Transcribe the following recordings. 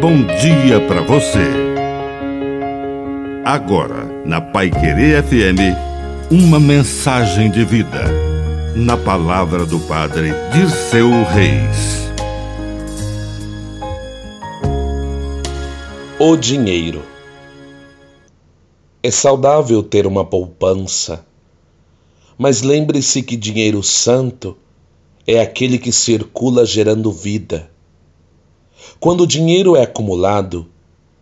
bom dia para você. Agora, na Paiquerê FM, uma mensagem de vida, na palavra do Padre Dirceu Reis. O dinheiro. É saudável ter uma poupança, mas lembre-se que dinheiro santo é aquele que circula gerando vida. Quando o dinheiro é acumulado,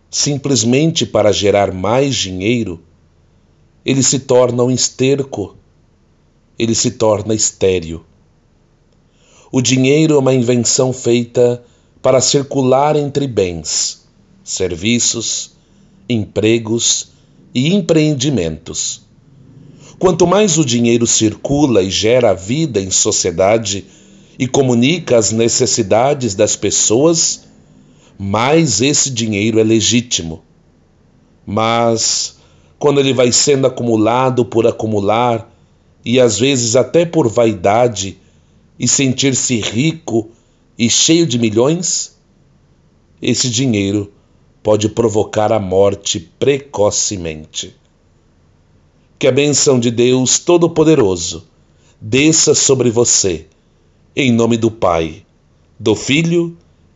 simplesmente para gerar mais dinheiro, ele se torna um esterco, ele se torna estéril. O dinheiro é uma invenção feita para circular entre bens, serviços, empregos e empreendimentos. Quanto mais o dinheiro circula e gera vida em sociedade e comunica as necessidades das pessoas, mais esse dinheiro é legítimo. Mas, quando ele vai sendo acumulado por acumular, e às vezes até por vaidade, e sentir-se rico e cheio de milhões, esse dinheiro pode provocar a morte precocemente. Que a bênção de Deus Todo-Poderoso desça sobre você, em nome do Pai, do Filho